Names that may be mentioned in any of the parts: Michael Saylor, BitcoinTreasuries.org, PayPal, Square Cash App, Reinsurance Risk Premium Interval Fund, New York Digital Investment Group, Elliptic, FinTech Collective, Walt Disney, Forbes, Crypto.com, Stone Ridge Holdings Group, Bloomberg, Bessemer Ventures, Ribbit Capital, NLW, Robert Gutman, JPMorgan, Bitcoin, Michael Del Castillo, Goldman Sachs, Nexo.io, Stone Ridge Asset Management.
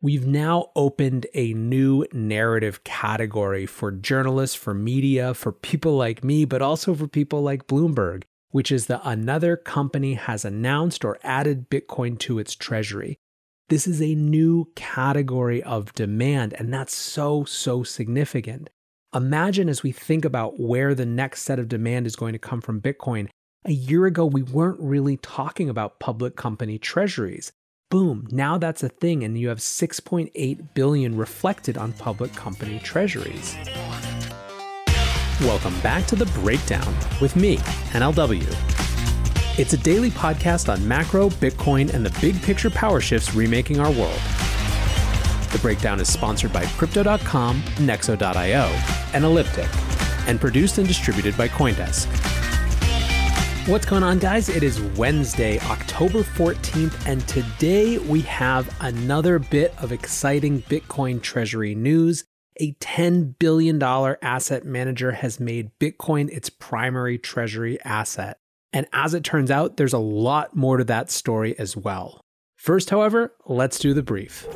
We've now opened a new narrative category for journalists, for media, for people like me, but also for people like Bloomberg, which is that another company has announced or added Bitcoin to its treasury. This is a new category of demand, and that's so, so significant. Imagine as we think about where the next set of demand is going to come from Bitcoin. A year ago, we weren't really talking about public company treasuries. Boom, now that's a thing, and you have $6.8 billion reflected on public company treasuries. Welcome back to The Breakdown with me, NLW. It's a daily podcast on macro, Bitcoin, and the big picture power shifts remaking our world. The Breakdown is sponsored by Crypto.com, Nexo.io, and Elliptic, and produced and distributed by Coindesk. What's going on, guys? It is Wednesday, October 14th, and today we have another bit of exciting Bitcoin treasury news. A $10 billion asset manager has made Bitcoin its primary treasury asset. And as it turns out, there's a lot more to that story as well. First, however, let's do the brief.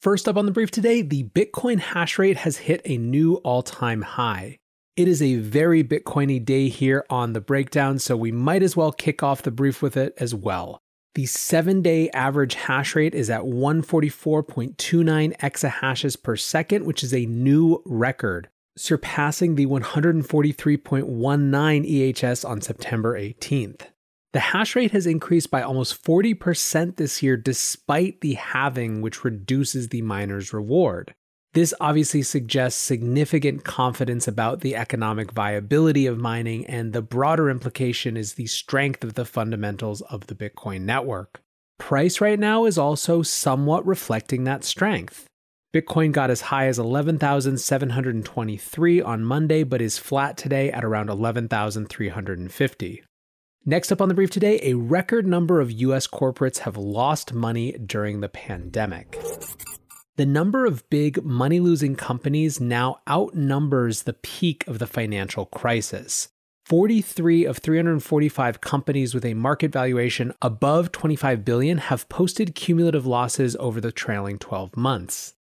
First up on the brief today, the Bitcoin hash rate has hit a new all-time high. It is a very Bitcoin-y day here on The Breakdown, so we might as well kick off the brief with it as well. The 7-day average hash rate is at 144.29 exahashes per second, which is a new record, surpassing the 143.19 EHS on September 18th. The hash rate has increased by almost 40% this year despite the halving, which reduces the miner's reward. This obviously suggests significant confidence about the economic viability of mining, and the broader implication is the strength of the fundamentals of the Bitcoin network. Price right now is also somewhat reflecting that strength. Bitcoin got as high as 11,723 on Monday, but is flat today at around 11,350. Next up on the brief today, a record number of U.S. corporates have lost money during the pandemic. The number of big money-losing companies now outnumbers the peak of the financial crisis. 43 of 345 companies with a market valuation above $25 billion have posted cumulative losses over the trailing 12 months.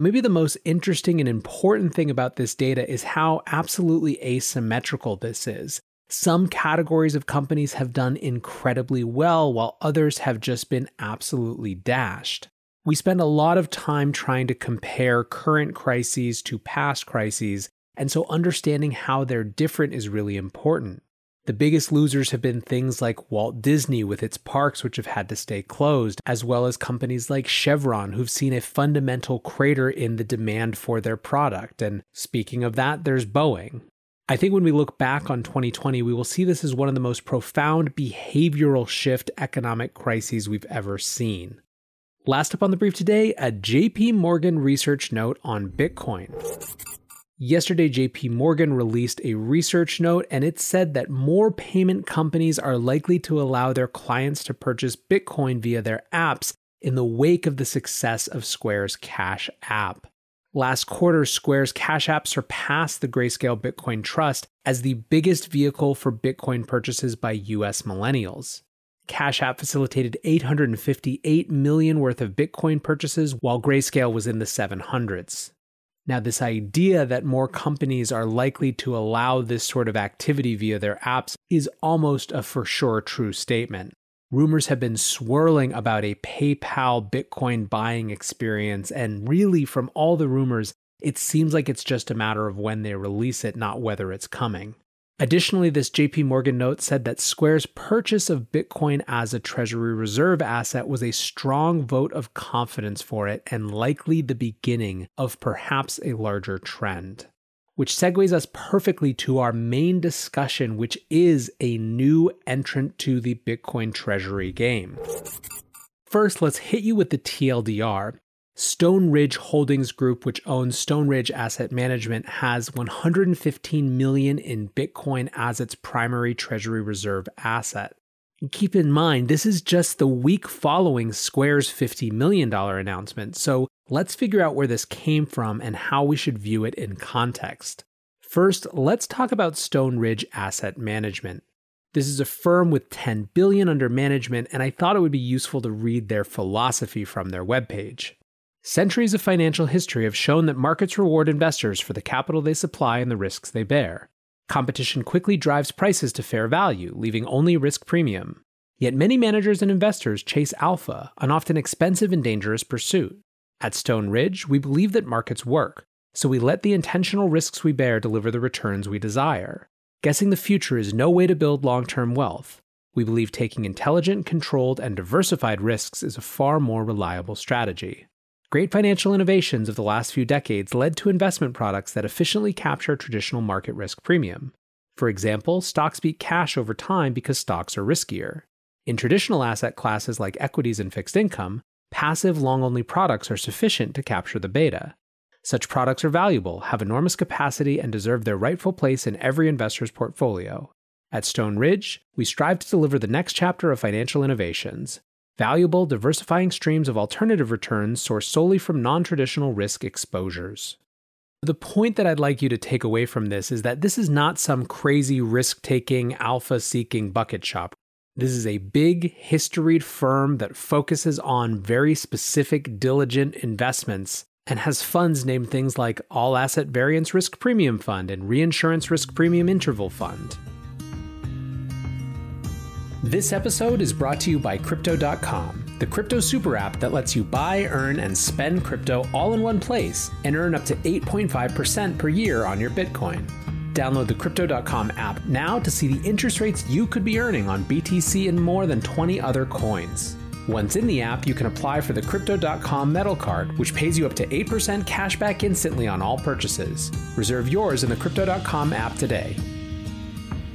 Maybe the most interesting and important thing about this data is how absolutely asymmetrical this is. Some categories of companies have done incredibly well, while others have just been absolutely dashed. We spend a lot of time trying to compare current crises to past crises, and so understanding how they're different is really important. The biggest losers have been things like Walt Disney with its parks, which have had to stay closed, as well as companies like Chevron, who've seen a fundamental crater in the demand for their product. And speaking of that, there's Boeing. I think when we look back on 2020, we will see this as one of the most profound behavioral shift economic crises we've ever seen. Last up on the brief today, a JPMorgan research note on Bitcoin. Yesterday, JPMorgan released a research note, and it said that more payment companies are likely to allow their clients to purchase Bitcoin via their apps in the wake of the success of Square's Cash App. Last quarter, Square's Cash App surpassed the Grayscale Bitcoin Trust as the biggest vehicle for Bitcoin purchases by U.S. millennials. Cash App facilitated $858 million worth of Bitcoin purchases, while Grayscale was in the 700s. Now, this idea that more companies are likely to allow this sort of activity via their apps is almost a for sure true statement. Rumors have been swirling about a PayPal Bitcoin buying experience, and really, from all the rumors, it seems like it's just a matter of when they release it, not whether it's coming. Additionally, this JPMorgan note said that Square's purchase of Bitcoin as a Treasury Reserve asset was a strong vote of confidence for it and likely the beginning of perhaps a larger trend. Which segues us perfectly to our main discussion, which is a new entrant to the Bitcoin Treasury game. First, let's hit you with the TLDR. Stone Ridge Holdings Group, which owns Stone Ridge Asset Management, has $115 million in Bitcoin as its primary Treasury Reserve asset. And keep in mind, this is just the week following Square's $50 million announcement, so let's figure out where this came from and how we should view it in context. First, let's talk about Stone Ridge Asset Management. This is a firm with $10 billion under management, and I thought it would be useful to read their philosophy from their webpage. Centuries of financial history have shown that markets reward investors for the capital they supply and the risks they bear. Competition quickly drives prices to fair value, leaving only risk premium. Yet many managers and investors chase alpha, an often expensive and dangerous pursuit. At Stone Ridge, we believe that markets work, so we let the intentional risks we bear deliver the returns we desire. Guessing the future is no way to build long-term wealth. We believe taking intelligent, controlled, and diversified risks is a far more reliable strategy. Great financial innovations of the last few decades led to investment products that efficiently capture traditional market risk premium. For example, stocks beat cash over time because stocks are riskier. In traditional asset classes like equities and fixed income, passive long-only products are sufficient to capture the beta. Such products are valuable, have enormous capacity, and deserve their rightful place in every investor's portfolio. At Stone Ridge, we strive to deliver the next chapter of financial innovations, valuable, diversifying streams of alternative returns sourced solely from non-traditional risk exposures. The point that I'd like you to take away from this is that this is not some crazy risk-taking, alpha-seeking bucket shop. This is a big, historied firm that focuses on very specific, diligent investments and has funds named things like All Asset Variance Risk Premium Fund and Reinsurance Risk Premium Interval Fund. This episode is brought to you by Crypto.com, the crypto super app that lets you buy, earn, and spend crypto all in one place and earn up to 8.5% per year on your Bitcoin. Download the Crypto.com app now to see the interest rates you could be earning on BTC and more than 20 other coins. Once in the app, you can apply for the Crypto.com metal card, which pays you up to 8% cash back instantly on all purchases. Reserve yours in the Crypto.com app today.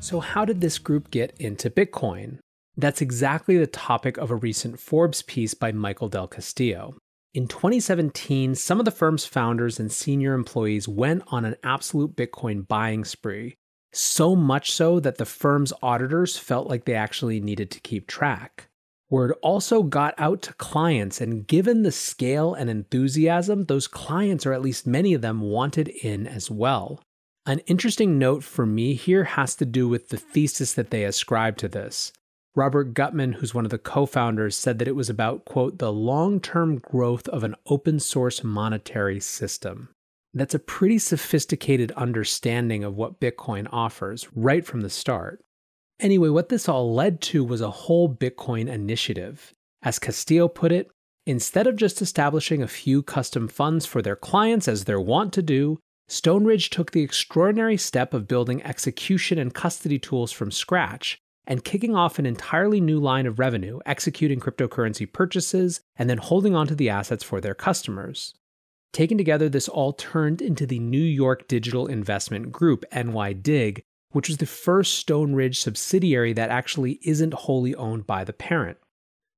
So how did this group get into Bitcoin? That's exactly the topic of a recent Forbes piece by Michael Del Castillo. In 2017, some of the firm's founders and senior employees went on an absolute Bitcoin buying spree, so much so that the firm's auditors felt like they actually needed to keep track. Word also got out to clients, and given the scale and enthusiasm, those clients, or at least many of them, wanted in as well. An interesting note for me here has to do with the thesis that they ascribe to this. Robert Gutman, who's one of the co-founders, said that it was about, quote, the long-term growth of an open-source monetary system. That's a pretty sophisticated understanding of what Bitcoin offers right from the start. Anyway, what this all led to was a whole Bitcoin initiative. As Castillo put it, instead of just establishing a few custom funds for their clients as they're wont to do, Stone Ridge took the extraordinary step of building execution and custody tools from scratch and kicking off an entirely new line of revenue, executing cryptocurrency purchases and then holding onto the assets for their customers. Taken together, this all turned into the New York Digital Investment Group, NYDIG, which was the first Stone Ridge subsidiary that actually isn't wholly owned by the parent.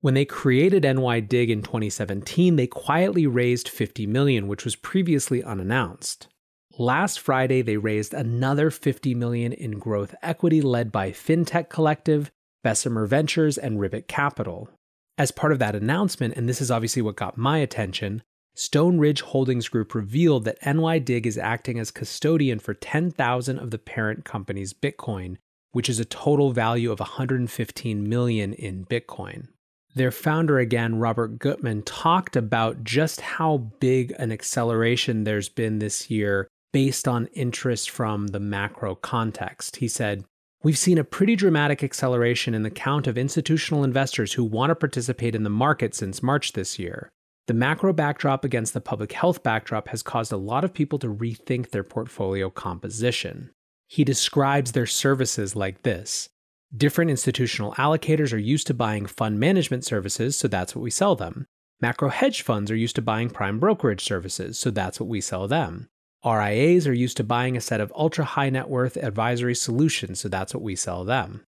When they created NYDIG in 2017, they quietly raised $50 million, which was previously unannounced. Last Friday, they raised another $50 million in growth equity led by FinTech Collective, Bessemer Ventures, and Ribbit Capital. As part of that announcement, and this is obviously what got my attention, Stone Ridge Holdings Group revealed that NYDIG is acting as custodian for 10,000 of the parent company's Bitcoin, which is a total value of $115 million in Bitcoin. Their founder, again, Robert Gutman, talked about just how big an acceleration there's been this year based on interest from the macro context. He said, "We've seen a pretty dramatic acceleration in the count of institutional investors who want to participate in the market since March this year. The macro backdrop against the public health backdrop has caused a lot of people to rethink their portfolio composition. He describes their services like this. Different institutional allocators are used to buying fund management services, so that's what we sell them. Macro hedge funds are used to buying prime brokerage services, so that's what we sell them. RIAs are used to buying a set of ultra-high net worth advisory solutions, so that's what we sell them.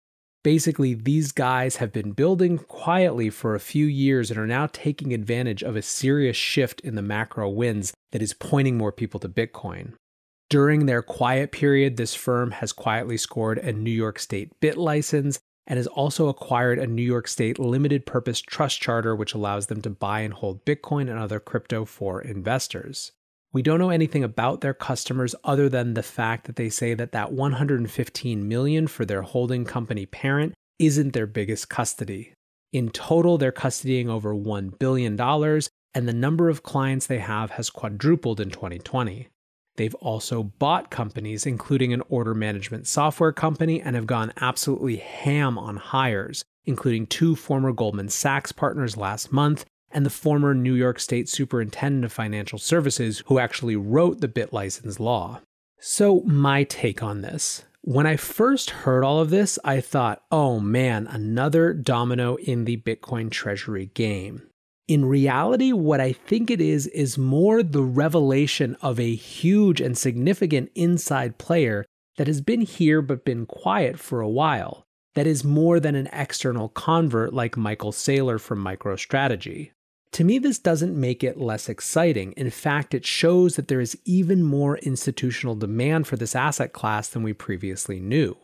Basically, these guys have been building quietly for a few years and are now taking advantage of a serious shift in the macro winds that is pointing more people to Bitcoin. During their quiet period, this firm has quietly scored a New York State BIT license and has also acquired a New York State limited purpose trust charter, which allows them to buy and hold Bitcoin and other crypto for investors. We don't know anything about their customers other than the fact that they say that $115 million for their holding company parent isn't their biggest custody. In total, they're custodying over $1 billion, and the number of clients they have has quadrupled in 2020. They've also bought companies, including an order management software company, and have gone absolutely ham on hires, including two former Goldman Sachs partners last month, and the former New York State Superintendent of Financial Services, who actually wrote the BIT license law. So my take on this. When I first heard all of this, I thought, oh man, another domino in the Bitcoin treasury game. In reality, what I think it is more the revelation of a huge and significant inside player that has been here but been quiet for a while, that is more than an external convert like Michael Saylor from MicroStrategy. To me, this doesn't make it less exciting. In fact, it shows that there is even more institutional demand for this asset class than we previously knew.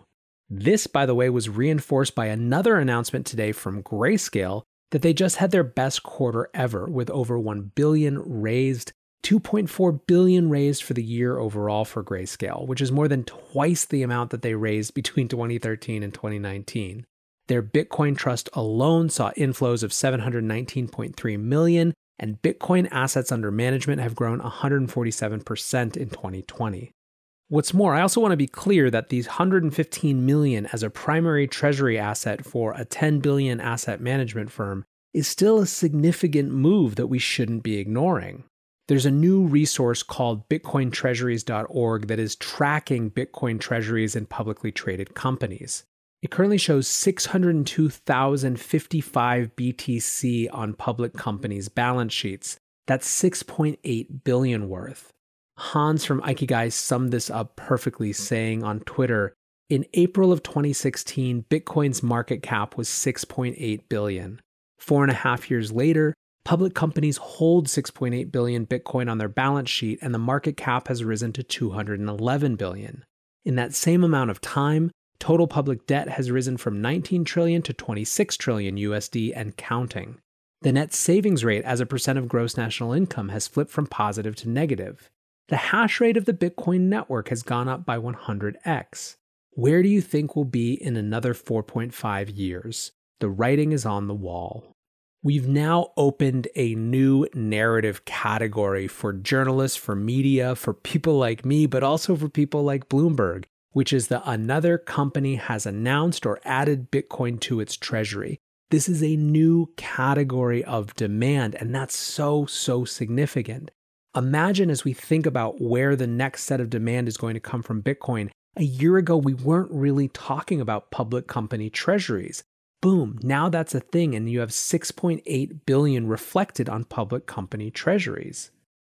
This, by the way, was reinforced by another announcement today from Grayscale that they just had their best quarter ever, with over $1 billion raised, $2.4 billion raised for the year overall for Grayscale, which is more than twice the amount that they raised between 2013 and 2019. Their Bitcoin Trust alone saw inflows of $719.3 million, and Bitcoin assets under management have grown 147% in 2020. What's more, I also want to be clear that these $115 million as a primary treasury asset for a $10 billion asset management firm is still a significant move that we shouldn't be ignoring. There's a new resource called BitcoinTreasuries.org that is tracking Bitcoin treasuries and publicly traded companies. It currently shows 602,055 BTC on public companies' balance sheets. That's $6.8 billion worth. Hans from Ikigai summed this up perfectly, saying on Twitter, "In April of 2016, Bitcoin's market cap was $6.8 billion. 4.5 years later, public companies hold 6.8 billion Bitcoin on their balance sheet, and the market cap has risen to 211 billion. In that same amount of time, total public debt has risen from 19 trillion to 26 trillion USD and counting. The net savings rate as a percent of gross national income has flipped from positive to negative. The hash rate of the Bitcoin network has gone up by 100x. Where do you think we'll be in another 4.5 years? The writing is on the wall." We've now opened a new narrative category for journalists, for media, for people like me, but also for people like Bloomberg, which is that another company has announced or added Bitcoin to its treasury. This is a new category of demand, and that's so significant. Imagine as we think about where the next set of demand is going to come from Bitcoin. A year ago, we weren't really talking about public company treasuries. Boom, now that's a thing, and you have 6.8 billion reflected on public company treasuries.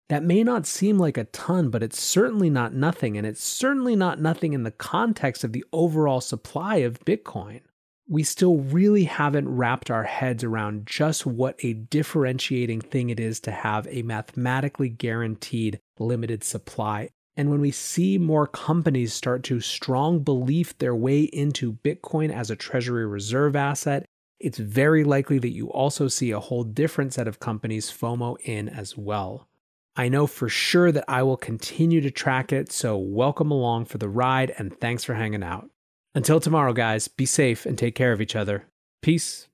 That may not seem like a ton, but it's certainly not nothing, and it's certainly not nothing in the context of the overall supply of Bitcoin. We still really haven't wrapped our heads around just what a differentiating thing it is to have a mathematically guaranteed limited supply. And when we see more companies start to strong belief their way into Bitcoin as a treasury reserve asset, it's very likely that you also see a whole different set of companies FOMO in as well. I know for sure that I will continue to track it, so welcome along for the ride, and thanks for hanging out. Until tomorrow, guys, be safe and take care of each other. Peace.